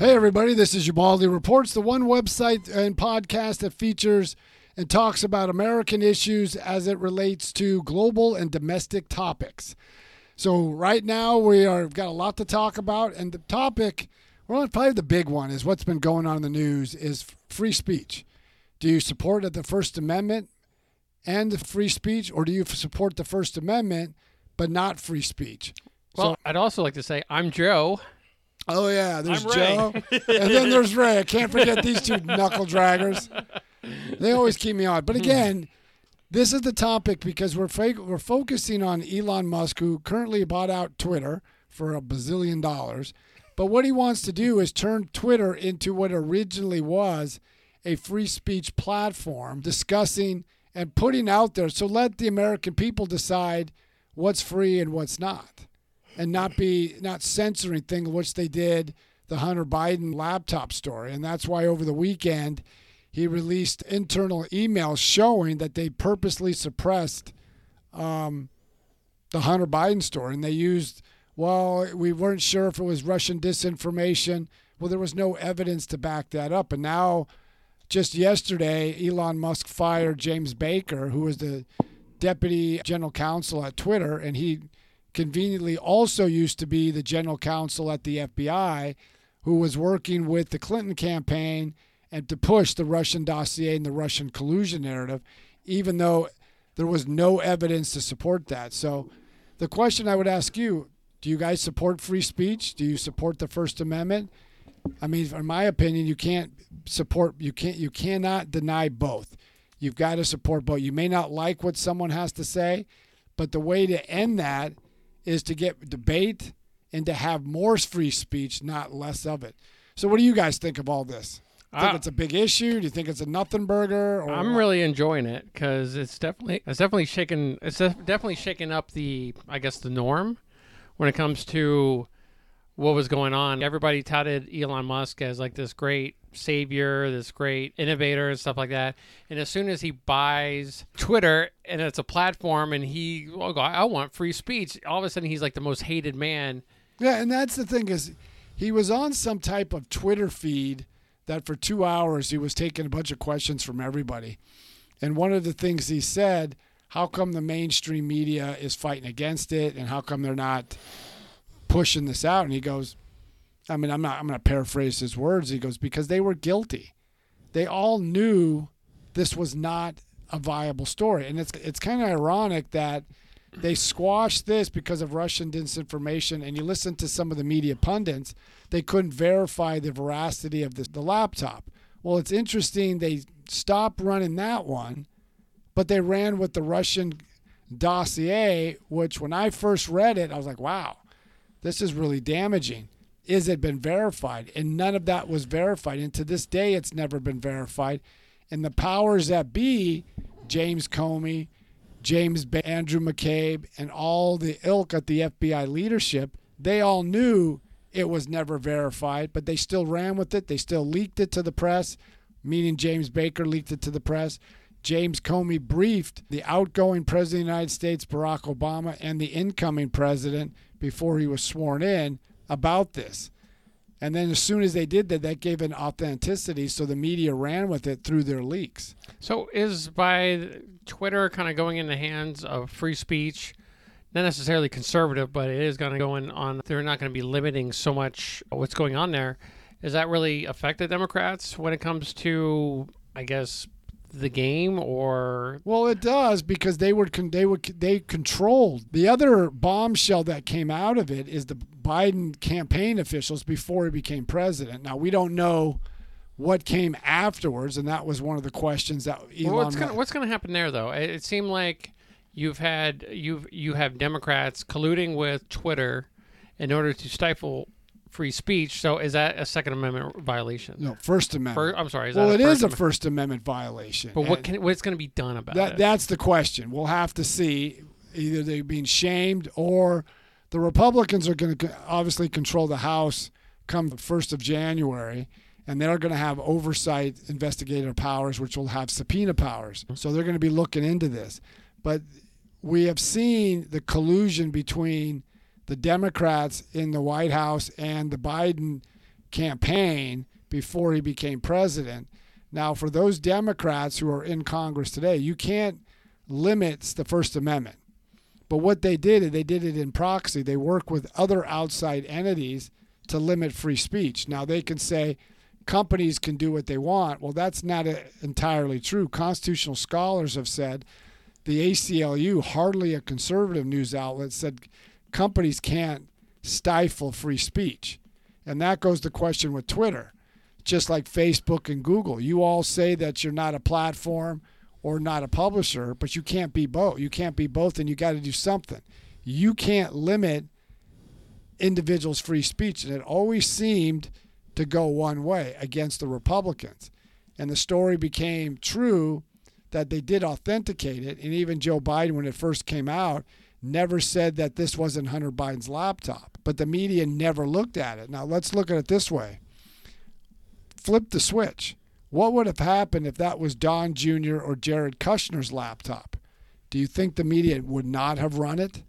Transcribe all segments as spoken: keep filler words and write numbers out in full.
Hey, everybody, this is Ubaldi Reports, the one website and podcast that features and talks about American issues as it relates to global and domestic topics. So right now we are got a lot to talk about, and the topic, well, probably the big one is what's been going on in the news is free speech. Do you support the First Amendment and the free speech, or do you support the First Amendment but not free speech? Well, so, I'd also like to say I'm Joe. Oh, yeah, there's Joe, and then there's Ray. I can't forget these two knuckle-draggers. They always keep me on. But again, this is the topic because we're fo- we're focusing on Elon Musk, who currently bought out Twitter for a bazillion dollars. But what he wants to do is turn Twitter into what originally was a free speech platform, discussing and putting out there. So let the American people decide what's free and what's not. And not be not censoring things, which they did the Hunter Biden laptop story. And that's why over the weekend he released internal emails showing that they purposely suppressed um, the Hunter Biden story. And they used, well, we weren't sure if it was Russian disinformation. Well, there was no evidence to back that up. And now just yesterday, Elon Musk fired James Baker, who was the deputy general counsel at Twitter, and he conveniently also used to be the general counsel at the F B I, who was working with the Clinton campaign and to push the Russian dossier and the Russian collusion narrative, even though there was no evidence to support that. So the question I would ask you, do you guys support free speech? Do you support the First Amendment? I mean, in my opinion, you can't support, you can't, you cannot deny both. You've got to support both. You may not like what someone has to say, but the way to end that is to get debate and to have more free speech, not less of it. So what do you guys think of all this? Do you think uh, it's a big issue? Do you think it's a nothing burger? Or I'm what? really enjoying it because it's definitely it's definitely shaking it's definitely shaking up the I guess the norm when it comes to what was going on. Everybody touted Elon Musk as like this great savior, this great innovator and stuff like that. And as soon as he buys Twitter and it's a platform and he, oh God, I want free speech, all of a sudden he's like the most hated man. Yeah, and that's the thing is he was on some type of Twitter feed that for two hours he was taking a bunch of questions from everybody. And one of the things he said, how come the mainstream media is fighting against it and how come they're not pushing this out? And he goes, I mean, I'm not, I'm going to paraphrase his words. He goes, because they were guilty. They all knew this was not a viable story. And it's it's kind of ironic that they squashed this because of Russian disinformation. And you listen to some of the media pundits, they couldn't verify the veracity of this, the laptop. Well, it's interesting. They stopped running that one, but they ran with the Russian dossier, which when I first read it, I was like, wow, this is really damaging. Is it been verified? And none of that was verified. And to this day, it's never been verified. And the powers that be, James Comey, James Baker, Andrew McCabe, and all the ilk at the F B I leadership, they all knew it was never verified, but they still ran with it. They still leaked it to the press, meaning James Baker leaked it to the press. James Comey briefed the outgoing president of the United States, Barack Obama, and the incoming president before he was sworn in about this. And then as soon as they did that, that gave an authenticity, so the media ran with it through their leaks. So is by Twitter kind of going in the hands of free speech, not necessarily conservative, but it is going to go in on, they're not going to be limiting so much what's going on there. Does that really affect the Democrats when it comes to, I guess, the game or? Well, it does because they were they were they controlled. The other bombshell that came out of it is the Biden campaign officials before he became president. Now we don't know what came afterwards, and that was one of the questions that Elon. Well, what's gonna, what's going to happen there though? It, it seemed like you've had you've you have Democrats colluding with Twitter in order to stifle free speech. So is that a Second Amendment violation? No, First Amendment. First, I'm sorry. Is well, that it is a First Amendment violation. But what can, what's going to be done about that, it? That's the question. We'll have to see. Either they're being shamed or the Republicans are going to obviously control the House come the first of January, and they're going to have oversight investigative powers, which will have subpoena powers. So they're going to be looking into this. But we have seen the collusion between the Democrats in the White House and the Biden campaign before he became president. Now, for those Democrats who are in Congress today, you can't limit the First Amendment. But what they did is they did it in proxy. They work with other outside entities to limit free speech. Now, they can say companies can do what they want. Well, that's not entirely true. Constitutional scholars have said the A C L U, hardly a conservative news outlet, said companies can't stifle free speech. And that goes to question with Twitter, just like Facebook and Google. You all say that you're not a platform or not a publisher, but you can't be both. You can't be both, and you got to do something. You can't limit individuals' free speech, and it always seemed to go one way against the Republicans. And the story became true that they did authenticate it, and even Joe Biden, when it first came out, never said that this wasn't Hunter Biden's laptop, but the media never looked at it. Now, let's look at it this way. Flip the switch. What would have happened if that was Don Junior or Jared Kushner's laptop? Do you think the media would not have run it?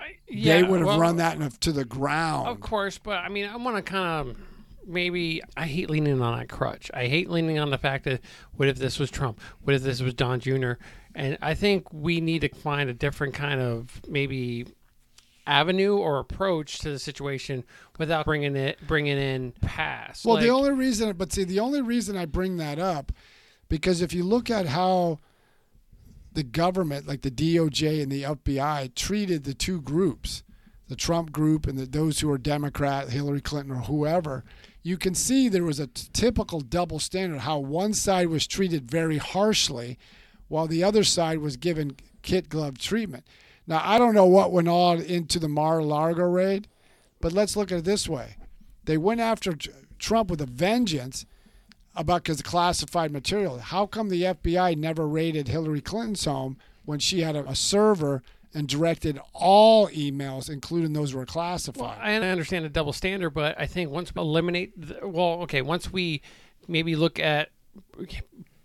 I, yeah, they would have well, run that to the ground. Of course, but I mean, I want to kind of maybe, I hate leaning on that crutch. I hate leaning on the fact that what if this was Trump? What if this was Don Junior? And I think we need to find a different kind of maybe avenue or approach to the situation without bringing it bringing in past. Well, like, the only reason, but see, the only reason I bring that up, because if you look at how the government, like the D O J and the F B I, treated the two groups, the Trump group and the, those who are Democrat, Hillary Clinton or whoever, you can see there was a t- typical double standard, how one side was treated very harshly while the other side was given kid glove treatment. Now, I don't know what went on into the Mar-a-Lago raid, but let's look at it this way. They went after Trump with a vengeance about his classified material. How come the F B I never raided Hillary Clinton's home when she had a, a server and directed all emails, including those who were classified? Well, and I understand the double standard, but I think once we eliminate the, well, okay, once we maybe look at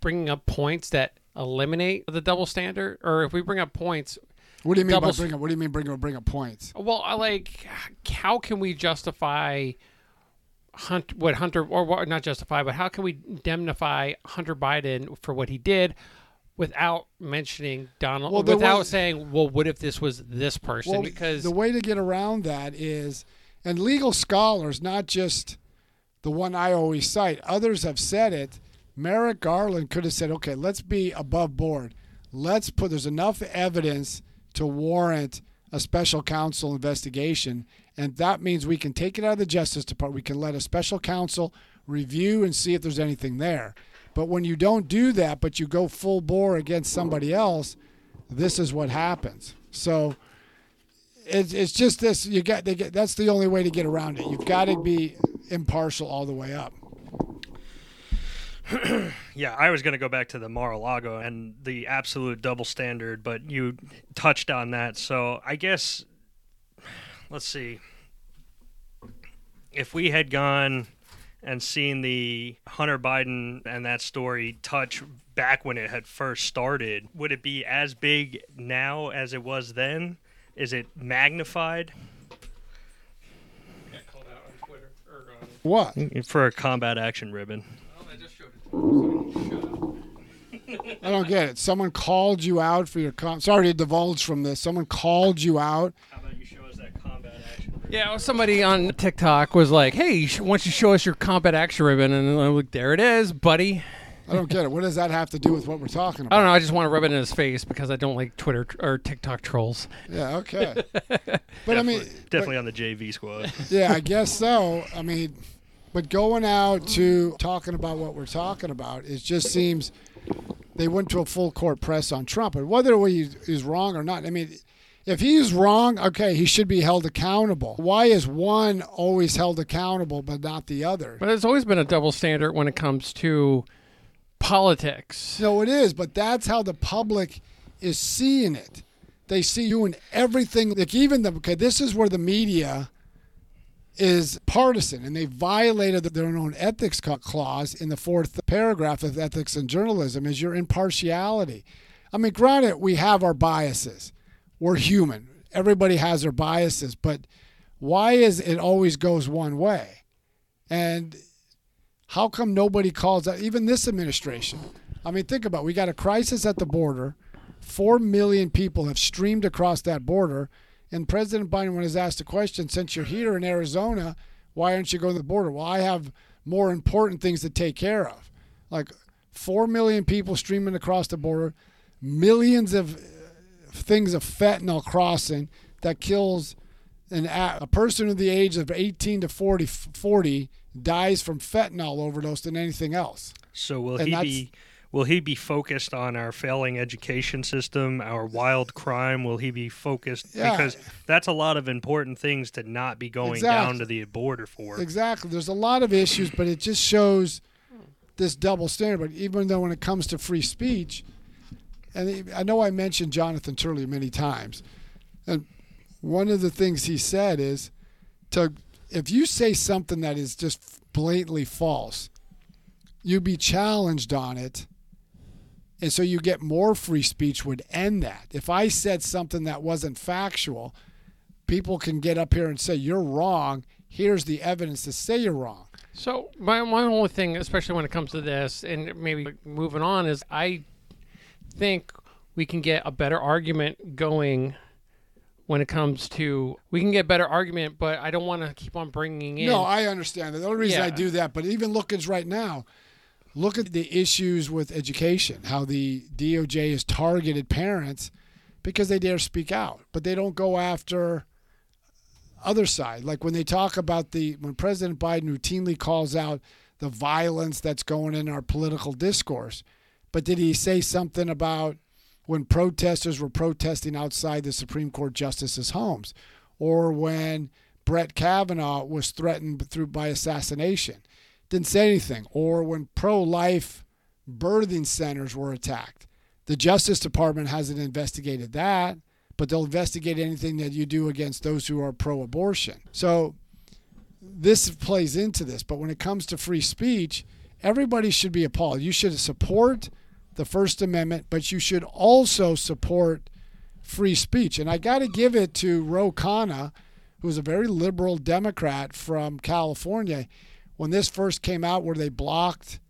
bringing up points that eliminate the double standard, or if we bring up points... What do you mean Double, by bring up? What do you mean bring up? Bring up points? Well, like, how can we justify Hunt? What Hunter or what, not justify, but how can we indemnify Hunter Biden for what he did without mentioning Donald? Well, without way, saying, well, what if this was this person? Well, because the way to get around that is, and legal scholars, not just the one I always cite, others have said it. Merrick Garland could have said, okay, let's be above board. Let's put. There's enough evidence to warrant a special counsel investigation. And that means we can take it out of the Justice Department. We can let a special counsel review and see if there's anything there. But when you don't do that, but you go full bore against somebody else, this is what happens. So it's, it's just this, you got, they get, that's the only way to get around it. You've got to be impartial all the way up. Yeah, I was going to go back to the Mar-a-Lago and the absolute double standard, but you touched on that. So I guess, let's see. If we had gone and seen the Hunter Biden and that story touch back when it had first started, would it be as big now as it was then? Is it magnified? Got called out on Twitter. Or on... What? For a combat action ribbon. I don't get it. Someone called you out for your com- sorry to divulge from this. Someone called you out. How about you show us that combat action ribbon? Yeah, well, somebody on TikTok was like, hey, why don't you show us your combat action ribbon? And I'm like, there it is, buddy. I don't get it. What does that have to do with what we're talking about? I don't know. I just want to rub it in his face because I don't like Twitter or TikTok trolls. Yeah, okay. But definitely, I mean, definitely but, on the J V squad. Yeah, I guess so. I mean, but going out to talking about what we're talking about, it just seems they went to a full court press on Trump. And whether he is wrong or not, I mean, if he's wrong, okay, he should be held accountable. Why is one always held accountable but not the other? But there's always been a double standard when it comes to politics. No, it is, but that's how the public is seeing it. They see you in everything. Like even the, okay, this is where the media is partisan, and they violated their own ethics clause in the fourth paragraph of ethics and journalism is your impartiality. I mean, granted, we have our biases. We're human. Everybody has their biases, but why is it always goes one way? And how come nobody calls out, even this administration? I mean, think about it. We got a crisis at the border. Four million people have streamed across that border. And President Biden, when he's asked a question, since you're here in Arizona, why aren't you going to the border? Well, I have more important things to take care of. Like four million people streaming across the border, millions of things of fentanyl crossing that kills an a person of the age of eighteen to forty, forty dies from fentanyl overdose than anything else. So will and he be will he be focused on our failing education system, our wild crime? Will he be focused? Yeah. Because that's a lot of important things to not be going exactly. down to the border for. Exactly. There's a lot of issues, but it just shows this double standard. But even though when it comes to free speech, and I know I mentioned Jonathan Turley many times, and one of the things he said is, to if you say something that is just blatantly false, you be challenged on it. And so you get more free speech would end that. If I said something that wasn't factual, people can get up here and say, you're wrong. Here's the evidence to say you're wrong. So my, my only thing, especially when it comes to this, and maybe moving on, is I think we can get a better argument going when it comes to, we can get better argument, but I don't want to keep on bringing in. No, I understand. The only reason yeah. I do that, but even look at right now, look at the issues with education, how the D O J has targeted parents because they dare speak out, but they don't go after other side. Like when they talk about the, when President Biden routinely calls out the violence that's going in our political discourse, but did he say something about when protesters were protesting outside the Supreme Court justices' homes, or when Brett Kavanaugh was threatened through by assassination? Didn't say anything. Or when pro-life birthing centers were attacked. The Justice Department hasn't investigated that, but they'll investigate anything that you do against those who are pro-abortion. So this plays into this. But when it comes to free speech, everybody should be appalled. You should support the First Amendment, but you should also support free speech. And I got to give it to Ro Khanna, who's a very liberal Democrat from California. When this first came out where they blocked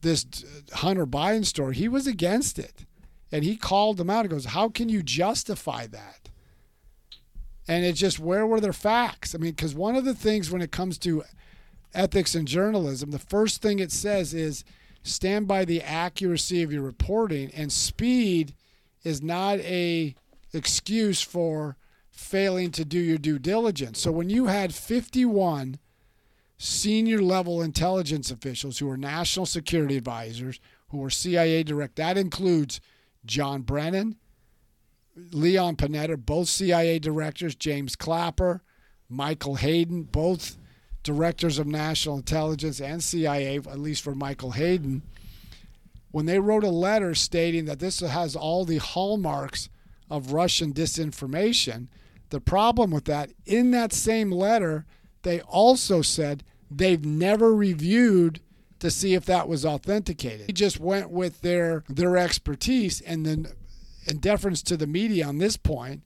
this Hunter Biden story, he was against it. And he called them out and goes, how can you justify that? And it's just, where were their facts? I mean, because one of the things when it comes to ethics in journalism, the first thing it says is stand by the accuracy of your reporting, and speed is not a excuse for failing to do your due diligence. So when you had fifty-one senior level intelligence officials who are national security advisors, who were C I A direct. That includes John Brennan, Leon Panetta, both C I A directors, James Clapper, Michael Hayden, both directors of national intelligence and C I A, at least for Michael Hayden. When they wrote a letter stating that this has all the hallmarks of Russian disinformation, the problem with that, in that same letter, they also said they've never reviewed to see if that was authenticated. They just went with their their expertise, and then in deference to the media on this point,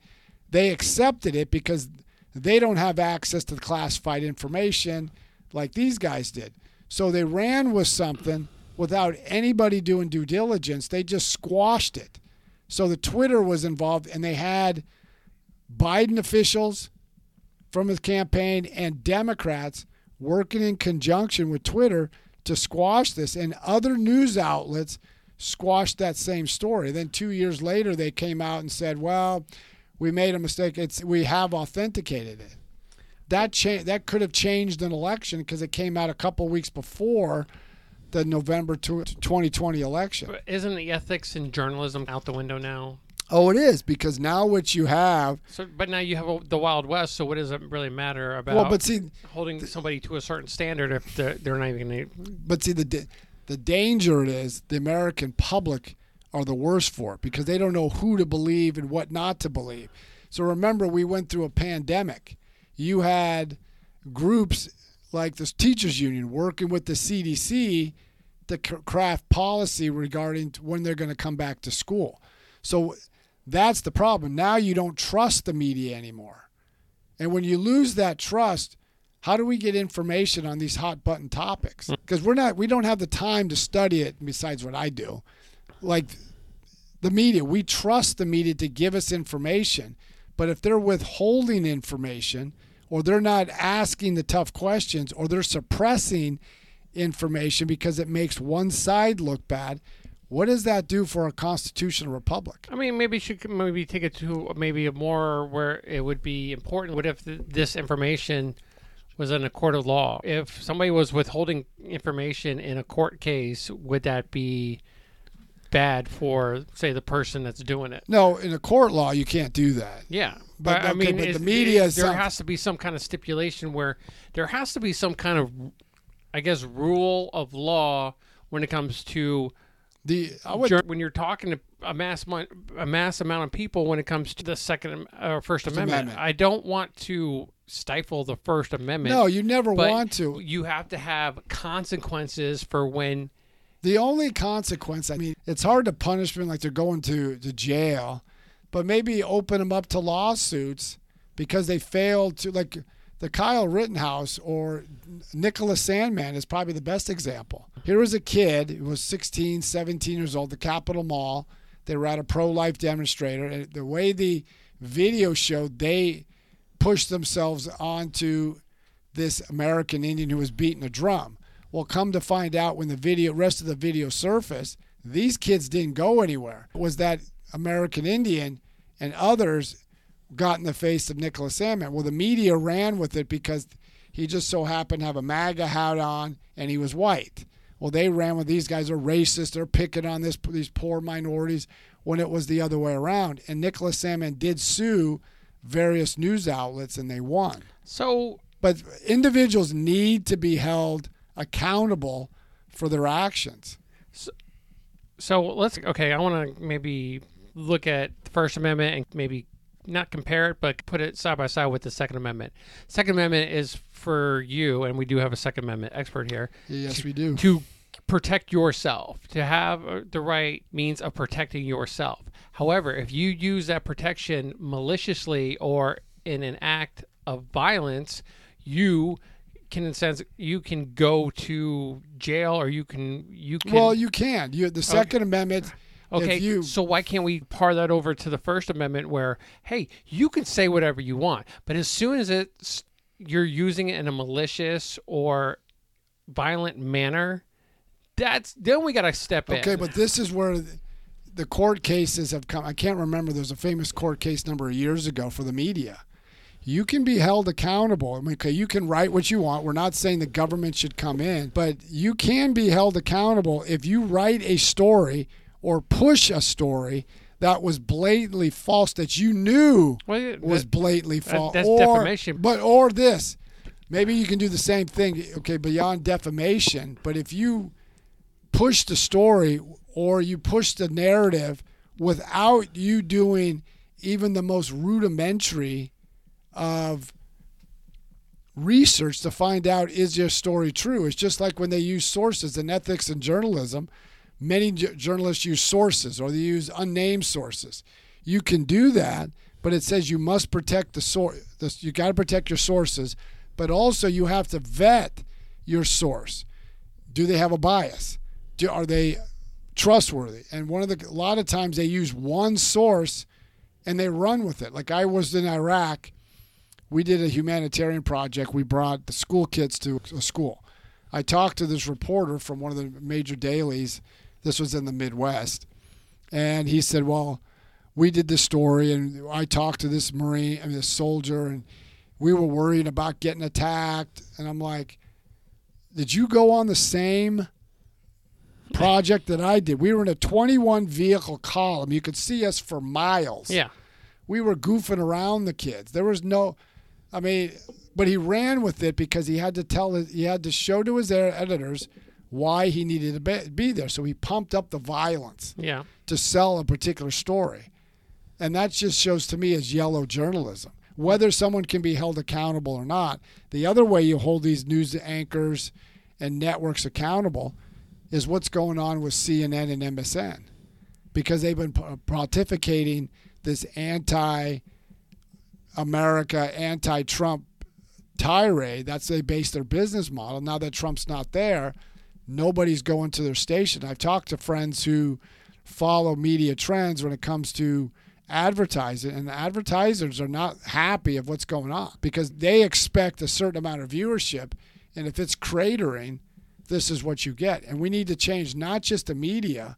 they accepted it because they don't have access to the classified information like these guys did. So they ran with something without anybody doing due diligence. They just squashed it. So the Twitter was involved, and they had Biden officials from his campaign and Democrats working in conjunction with Twitter to squash this, and other news outlets squashed that same story. Then two years later, they came out and said, well, we made a mistake. It's we have authenticated it. That cha- that could have changed an election because it came out a couple weeks before the November twenty twenty election. But isn't the ethics in journalism out the window now? Oh, it is, because now what you have. So, but now you have a, the Wild West, so what does it really matter about well, but see, holding th- somebody to a certain standard if they're, they're not even going to. But see, the the danger is the American public are the worst for it because they don't know who to believe and what not to believe. So remember, we went through a pandemic. You had groups like the teachers union working with the C D C to c- craft policy regarding when they're going to come back to school. So that's the problem. Now you don't trust the media anymore. And when you lose that trust, how do we get information on these hot button topics? Because we're not, we don't have the time to study it. Besides what I do, like the media, we trust the media to give us information, but if they're withholding information, or they're not asking the tough questions, or they're suppressing information because it makes one side look bad, what does that do for a constitutional republic? I mean, maybe should maybe take it to maybe a more where it would be important. What if th- this information was in a court of law? If somebody was withholding information in a court case, would that be bad for, say, the person that's doing it? No, in a court law, you can't do that. Yeah. But, but I okay, mean, but the media is there something. Has to be some kind of stipulation where there has to be some kind of, I guess, rule of law when it comes to The, I would, when you're talking to a mass a mass amount of people when it comes to the Second or uh, First Amendment, Amendment, I don't want to stifle the First Amendment. No, you never want to. You have to have consequences for when. The only consequence, I mean, it's hard to punish them like they're going to, to jail, but maybe open them up to lawsuits because they failed to, like the Kyle Rittenhouse or Nicholas Sandmann is probably the best example. Here was a kid who was sixteen, seventeen years old, the Capitol Mall. They were at a pro-life demonstrator. And the way the video showed, they pushed themselves onto this American Indian who was beating a drum. Well, come to find out when the video, rest of the video surfaced, these kids didn't go anywhere. It was that American Indian and others got in the face of Nicholas Sandmann. Well, the media ran with it because he just so happened to have a MAGA hat on and he was white. Well, they ran with these guys are racist. They're picking on this these poor minorities when it was the other way around. And Nicholas Sandmann did sue various news outlets and they won. So, but individuals need to be held accountable for their actions. So, so let's, okay, I want to maybe look at the First Amendment and maybe not compare it, but put it side by side with the Second Amendment. Second Amendment is for you, and we do have a Second Amendment expert here. Yes, to, we do. To protect yourself, to have the right means of protecting yourself. However, if you use that protection maliciously or in an act of violence, you can, in a sense, you can go to jail, or you can you can. Well, you can. You the Second okay. Amendment. Okay, you, so why can't we par that over to the First Amendment where, hey, you can say whatever you want, but as soon as it's, you're using it in a malicious or violent manner, that's then we got to step in. Okay, but this is where the court cases have come. I can't remember. There's a famous court case a number of years ago for the media. You can be held accountable. I mean, okay, you can write what you want. We're not saying the government should come in, but you can be held accountable if you write a story or push a story that was blatantly false that you knew well, that, was blatantly false. That, that's or, defamation. But, or this. Maybe you can do the same thing, okay, beyond defamation, but if you push the story or you push the narrative without you doing even the most rudimentary of research to find out is your story true. It's just like when they use sources in ethics and journalism. Many j- journalists use sources or they use unnamed sources. You can do that, but it says you must protect the source. You got to protect your sources, but also you have to vet your source. Do they have a bias? Do, are they trustworthy? And one of the a lot of times they use one source and they run with it. Like I was in Iraq. We did a humanitarian project. We brought the school kids to a school. I talked to this reporter from one of the major dailies. This was in the Midwest. And he said, well, we did this story, and I talked to this Marine, I mean, this soldier, and we were worried about getting attacked. And I'm like, did you go on the same project that I did? We were in a twenty-one vehicle column. You could see us for miles. Yeah. We were goofing around the kids. There was no, I mean, but he ran with it because he had to tell, he had to show to his editors why he needed to be there. So he pumped up the violence yeah. to sell a particular story. And that just shows to me as yellow journalism, whether someone can be held accountable or not. The other way you hold these news anchors and networks accountable is what's going on with C N N and M S N, because they've been pontificating this anti America anti-Trump tirade. That's they base their business model. Now that Trump's not there, nobody's going to their station. I've talked to friends who follow media trends when it comes to advertising, and the advertisers are not happy of what's going on because they expect a certain amount of viewership, and if it's cratering, this is what you get. And we need to change not just the media,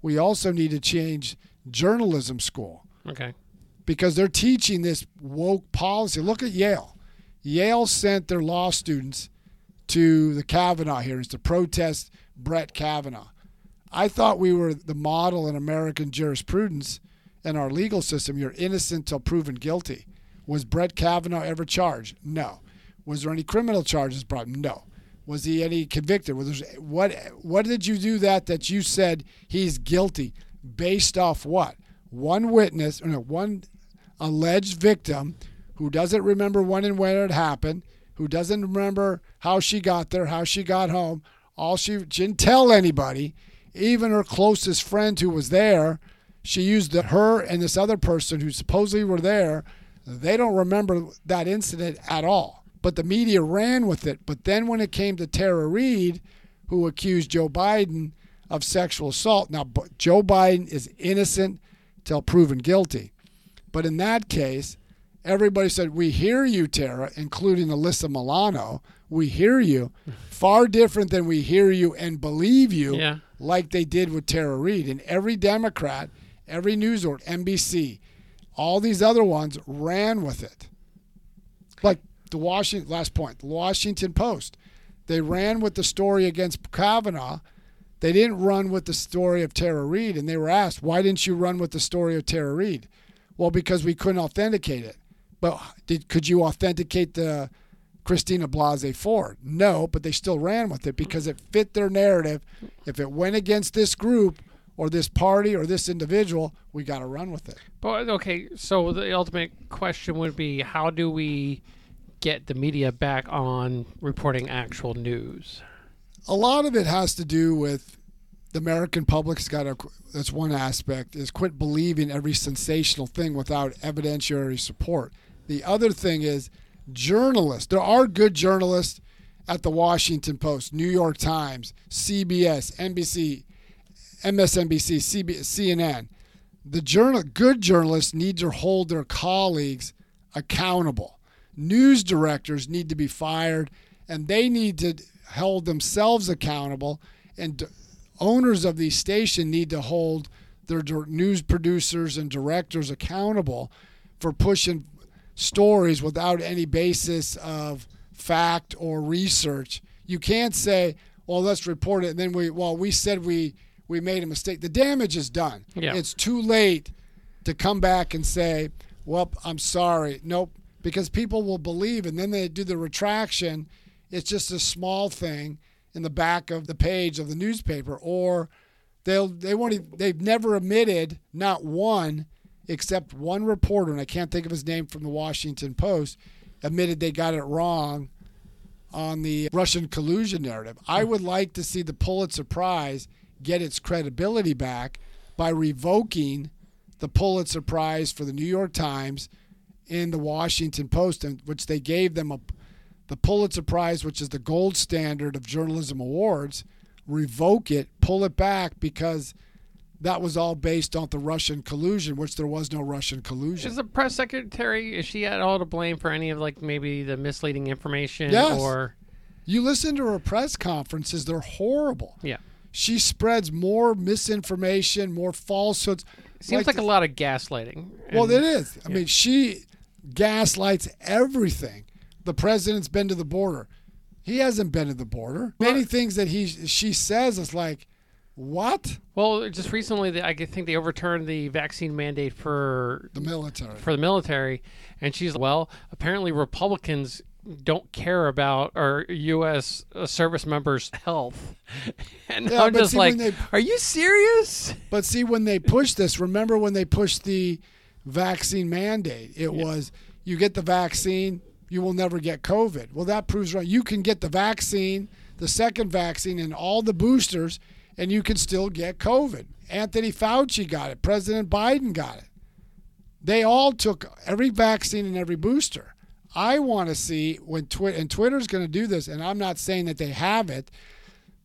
we also need to change journalism school. Okay. Because they're teaching this woke policy. Look at Yale. Yale sent their law students to the Kavanaugh hearings to protest Brett Kavanaugh. I thought we were the model in American jurisprudence and our legal system. You're innocent till proven guilty. Was Brett Kavanaugh ever charged? No. Was there any criminal charges brought? No. Was he any convicted? Was there, what What did you do that that you said he's guilty based off what? One witness, or no, one alleged victim who doesn't remember when and where it happened, who doesn't remember how she got there, how she got home. All she, she didn't tell anybody, even her closest friend who was there. She used the, her and this other person who supposedly were there. They don't remember that incident at all. But the media ran with it. But then when it came to Tara Reid, who accused Joe Biden of sexual assault. Now, Joe Biden is innocent till proven guilty. But in that case, everybody said, we hear you, Tara, including Alyssa Milano. We hear you. Far different than we hear you and believe you, yeah, like they did with Tara Reid. And every Democrat, every news org, N B C, all these other ones ran with it. Like the Washington, last point, the Washington Post. They ran with the story against Kavanaugh. They didn't run with the story of Tara Reid, and they were asked, why didn't you run with the story of Tara Reid? Well, because we couldn't authenticate it. But did, could you authenticate the Christina Blasey Ford? No, but they still ran with it because it fit their narrative. If it went against this group or this party or this individual, we got to run with it. But okay, so the ultimate question would be, how do we get the media back on reporting actual news? A lot of it has to do with the American public's got to, that's one aspect, is quit believing every sensational thing without evidentiary support. The other thing is journalists. There are good journalists at the Washington Post, New York Times, C B S, N B C, M S N B C, C B S, C N N. The journal, good journalists need to hold their colleagues accountable. News directors need to be fired, and they need to hold themselves accountable, and owners of these stations need to hold their news producers and directors accountable for pushing stories without any basis of fact or research. You can't say, well, let's report it, and then we, well, we said we, we made a mistake. The damage is done. Yeah. It's too late to come back and say, well, I'm sorry. Nope, because people will believe, and then they do the retraction. It's just a small thing in the back of the page of the newspaper, or they'll they won't. They've never admitted, not one, except one reporter, and I can't think of his name, from the Washington Post, admitted they got it wrong on the Russian collusion narrative. I would like to see the Pulitzer Prize get its credibility back by revoking the Pulitzer Prize for the New York Times and the Washington Post, in which they gave them a. The Pulitzer Prize, which is the gold standard of journalism awards, revoke it, pull it back, because that was all based on the Russian collusion, which there was no Russian collusion. Is the press secretary, is she at all to blame for any of, like, maybe the misleading information? Yes. Or you listen to her press conferences, they're horrible. Yeah. She spreads more misinformation, more falsehoods. Seems like, like a lot of gaslighting. Well, and, it is. I yeah. mean, she gaslights everything. The president's been to the border. He hasn't been to the border. Many things that he she says is like, what? Well, just recently, I think they overturned the vaccine mandate for the military. For the military, and she's well. Apparently, Republicans don't care about our U S service members' health. And yeah, I'm just see, like, they, are you serious? But see, when they pushed this, remember when they pushed the vaccine mandate? It yeah. was you get the vaccine, you will never get COVID. Well, that proves wrong. You can get the vaccine, the second vaccine, and all the boosters, and you can still get COVID. Anthony Fauci got it. President Biden got it. They all took every vaccine and every booster. I want to see when Twitter, and Twitter's going to do this, and I'm not saying that they have it,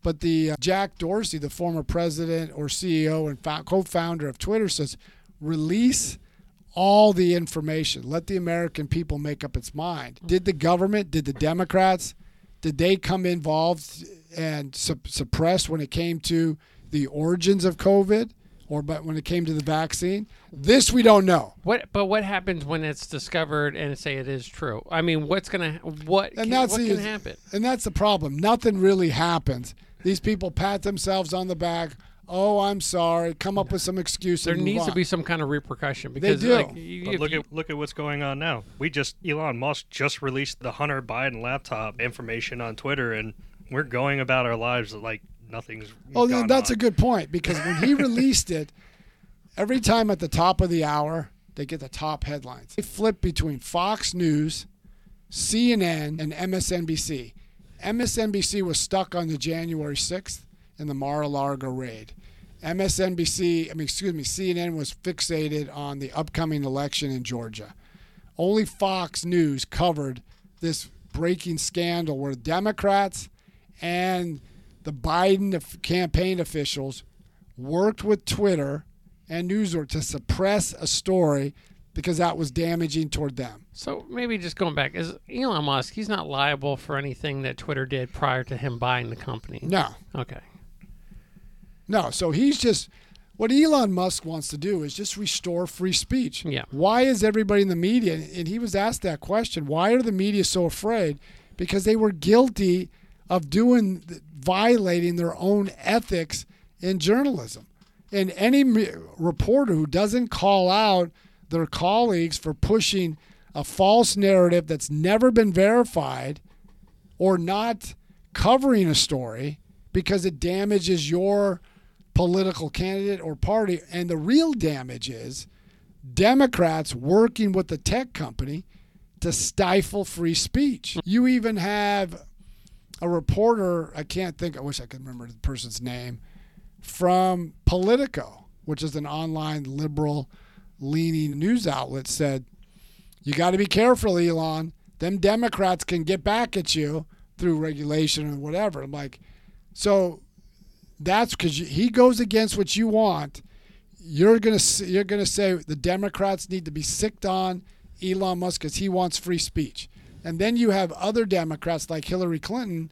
but the uh, Jack Dorsey, the former president or C E O and fo- co-founder of Twitter, says release all the information. Let the American people make up its mind. Did the government, did the Democrats, did they come involved and su- suppress when it came to the origins of COVID? Or but when it came to the vaccine, this we don't know. What but what happens when it's discovered and say it is true? I mean, what's gonna what and can, that's what the, can happen? And that's the problem. Nothing really happens. These people pat themselves on the back. Oh, I'm sorry. Come up with some excuse. There needs on. to be some kind of repercussion because they do. Like, you, but look you, at look at what's going on now. We just Elon Musk just released the Hunter Biden laptop information on Twitter, and we're going about our lives like. Nothing's oh, gone that's on. A good point, because when he released it, every time at the top of the hour, they get the top headlines. They flip between Fox News, C N N, and M S N B C. M S N B C was stuck on the January sixth and the Mar-a-Lago raid. M S N B C, I mean, excuse me, C N N was fixated on the upcoming election in Georgia. Only Fox News covered this breaking scandal where Democrats and the Biden campaign officials worked with Twitter and Newsword to suppress a story because that was damaging toward them. So maybe just going back, is Elon Musk, he's not liable for anything that Twitter did prior to him buying the company? No. Okay. No, so he's just, what Elon Musk wants to do is just restore free speech. Yeah. Why is everybody in the media, and he was asked that question, why are the media so afraid? Because they were guilty of doing, violating their own ethics in journalism. And any re- reporter who doesn't call out their colleagues for pushing a false narrative that's never been verified or not covering a story because it damages your political candidate or party. And the real damage is Democrats working with the tech company to stifle free speech. You even have a reporter, I can't think, I wish I could remember the person's name, from Politico, which is an online liberal-leaning news outlet, said, you got to be careful, Elon. Them Democrats can get back at you through regulation or whatever. I'm like, so that's because he goes against what you want. You're going to you're gonna say the Democrats need to be sicked on Elon Musk because he wants free speech. And then you have other Democrats like Hillary Clinton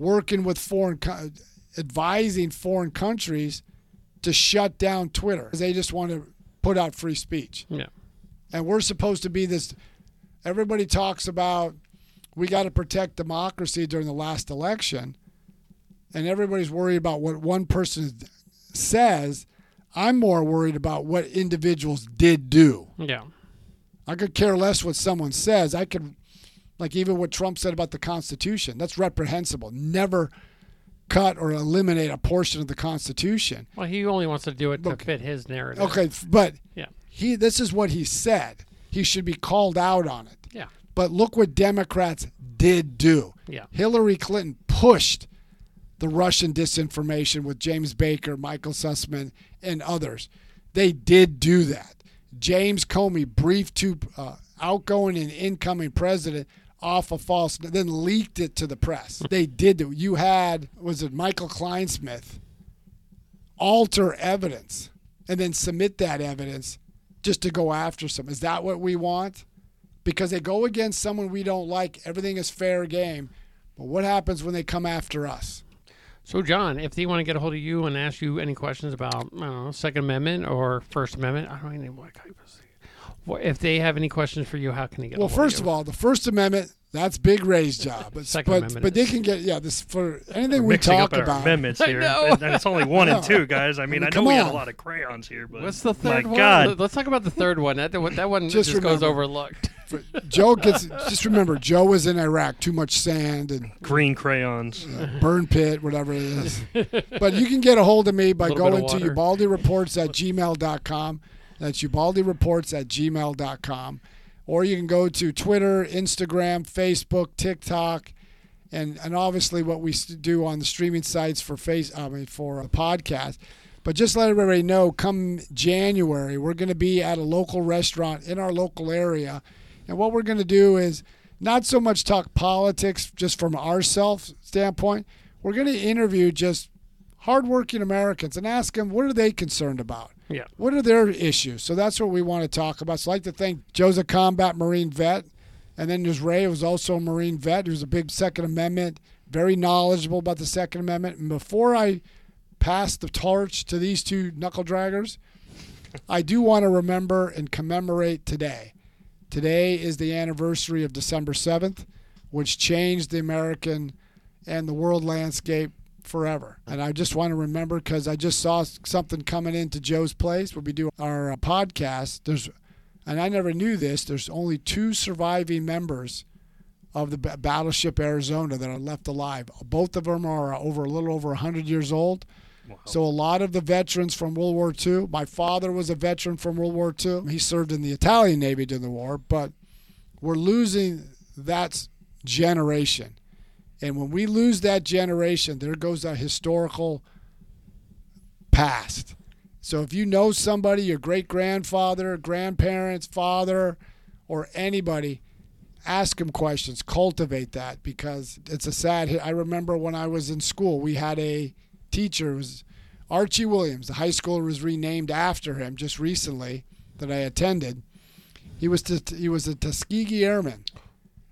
working with foreign, co- advising foreign countries to shut down Twitter. They just want to put out free speech. Yeah. And we're supposed to be this, everybody talks about we got to protect democracy during the last election. And everybody's worried about what one person says. I'm more worried about what individuals did do. Yeah. I could care less what someone says. I could, like even what Trump said about the Constitution, that's reprehensible. Never cut or eliminate a portion of the Constitution. Well, he only wants to do it to okay. fit his narrative. Okay, but yeah. he this is what he said. He should be called out on it. Yeah. But look what Democrats did do. Yeah. Hillary Clinton pushed the Russian disinformation with James Baker, Michael Sussman, and others. They did do that. James Comey briefed two uh, outgoing and incoming president off a false, then leaked it to the press. They did it. You had, was it Michael Kleinsmith, alter evidence and then submit that evidence just to go after some. Is that what we want? Because they go against someone we don't like. Everything is fair game. But what happens when they come after us? So, John, if they want to get a hold of you and ask you any questions about, I don't know, Second Amendment or First Amendment, I don't even know what if they have any questions for you, how can they get? Well, a hold first of, you? of all, the First Amendment, that's Big Ray's job. But Second but, Amendment, but they can get yeah this for anything We're we talk up about. Our amendments here, and, and it's only one and two, guys. I mean, I, mean, I know we on. have a lot of crayons here, but what's the third my one? God, let's talk about the third one. That that one just, just goes overlooked. Joe gets. Just remember, Joe was in Iraq. Too much sand and green crayons, uh, burn pit, whatever it is. But you can get a hold of me by going to ubaldi reports at gmail dot com. That's ubaldi reports at gmail dot com, or you can go to Twitter, Instagram, Facebook, TikTok, and and obviously what we do on the streaming sites for face. I mean for a podcast. But just let everybody know, come January, we're going to be at a local restaurant in our local area. And what we're going to do is not so much talk politics just from our self standpoint. We're going to interview just hardworking Americans and ask them, what are they concerned about? Yeah. What are their issues? So that's what we want to talk about. So I'd like to thank Joe's a combat Marine vet. And then there's Ray, who was also a Marine vet. He was a big Second Amendment, very knowledgeable about the Second Amendment. And before I pass the torch to these two knuckle draggers, I do want to remember and commemorate today. Today is the anniversary of December seventh, which changed the American and the world landscape forever. And I just want to remember, because I just saw something coming into Joe's place when we do our podcast. There's, and I never knew this, there's only two surviving members of the battleship Arizona that are left alive. Both of them are over a little over one hundred years old. Wow. So a lot of the veterans from World War Two, my father was a veteran from World War Two. He served in the Italian Navy during the war, but we're losing that generation. And when we lose that generation, there goes our historical past. So if you know somebody, your great-grandfather, grandparents, father, or anybody, ask them questions. Cultivate that, because it's a sad hit. I remember when I was in school, we had a teacher, it was Archie Williams. The high school was renamed after him just recently that I attended. He was t- he was a Tuskegee Airman,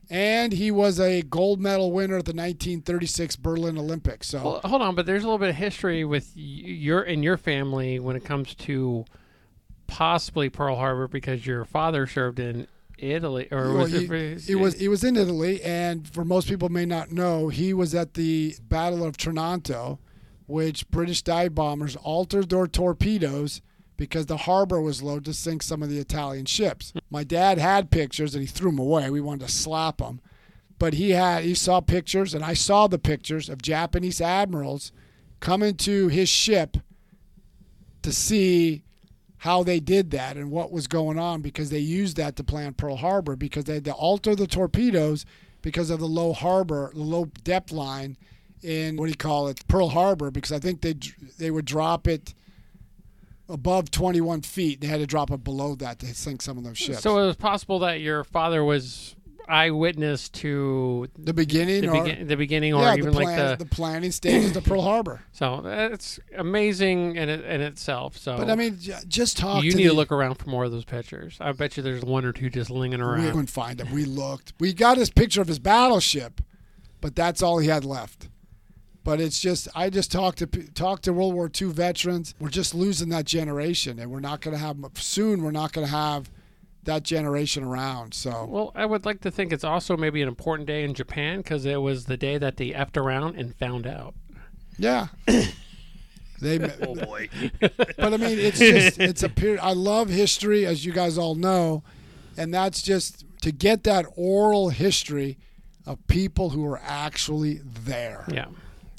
and he was a gold medal winner at the nineteen thirty-six Berlin Olympics. So well, hold on, but there's a little bit of history with your and your family when it comes to possibly Pearl Harbor, because your father served in Italy, or well, was he, it? He was he was in Italy, and for most people may not know, he was at the Battle of Taranto, which British dive bombers altered their torpedoes because the harbor was low to sink some of the Italian ships. My dad had pictures, and he threw them away. We wanted to slap him. But he had he saw pictures, and I saw the pictures of Japanese admirals coming to his ship to see how they did that and what was going on, because they used that to plan Pearl Harbor, because they had to alter the torpedoes because of the low harbor, the low depth line in, what do you call it, Pearl Harbor, because I think they they would drop it above twenty-one feet. They had to drop it below that to sink some of those ships. So it was possible that your father was eyewitness to the beginning, the, or, be- the beginning, or yeah, even the plan, like the the planning stages of Pearl Harbor. So that's amazing in in itself. So, but I mean, just talk. You to need the, to look around for more of those pictures. I bet you there's one or two just lingering around. We couldn't find them. We looked. We got his picture of his battleship, but that's all he had left. But it's just, I just talked to talk to World War Two veterans. We're just losing that generation, and we're not going to have, soon we're not going to have that generation around. So, well, I would like to think it's also maybe an important day in Japan, because it was the day that they effed around and found out. Yeah. They, oh, boy. But, I mean, it's just, it's a period. I love history, as you guys all know, and that's just to get that oral history of people who are actually there. Yeah.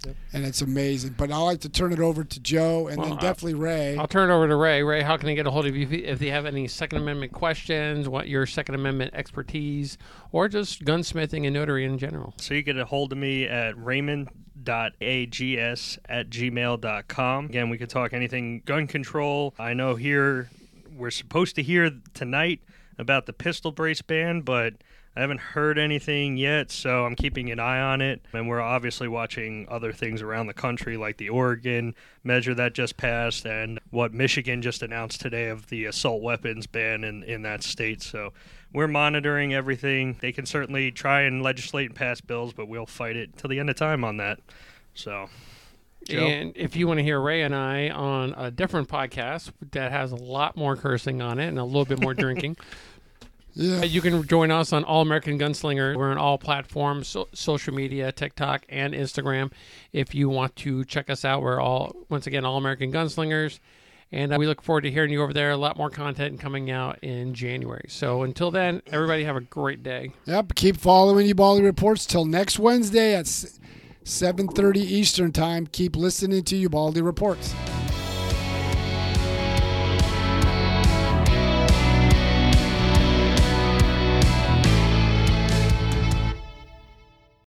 Yep. And it's amazing. But I'd like to turn it over to Joe, and well, then definitely I'll, Ray. I'll turn it over to Ray. Ray, how can they get a hold of you if they have any Second Amendment questions, what your Second Amendment expertise, or just gunsmithing and notary in general? So you get a hold of me at raymond dot a g s at gmail dot com. Again, we could talk anything gun control. I know here we're supposed to hear tonight about the pistol brace ban, but I haven't heard anything yet, so I'm keeping an eye on it. And we're obviously watching other things around the country, like the Oregon measure that just passed and what Michigan just announced today of the assault weapons ban in, in that state. So we're monitoring everything. They can certainly try and legislate and pass bills, but we'll fight it till the end of time on that. So, Joe? And if you want to hear Ray and I on a different podcast that has a lot more cursing on it and a little bit more drinking, yeah, you can join us on All-American Gunslinger. We're on all platforms, so, social media, TikTok, and Instagram. If you want to check us out, we're all, once again, All-American Gunslingers. And uh, we look forward to hearing you over there. A lot more content coming out in January. So until then, everybody have a great day. Yep, keep following Ubaldi Reports. Till next Wednesday at seven thirty Eastern Time, keep listening to Ubaldi Reports.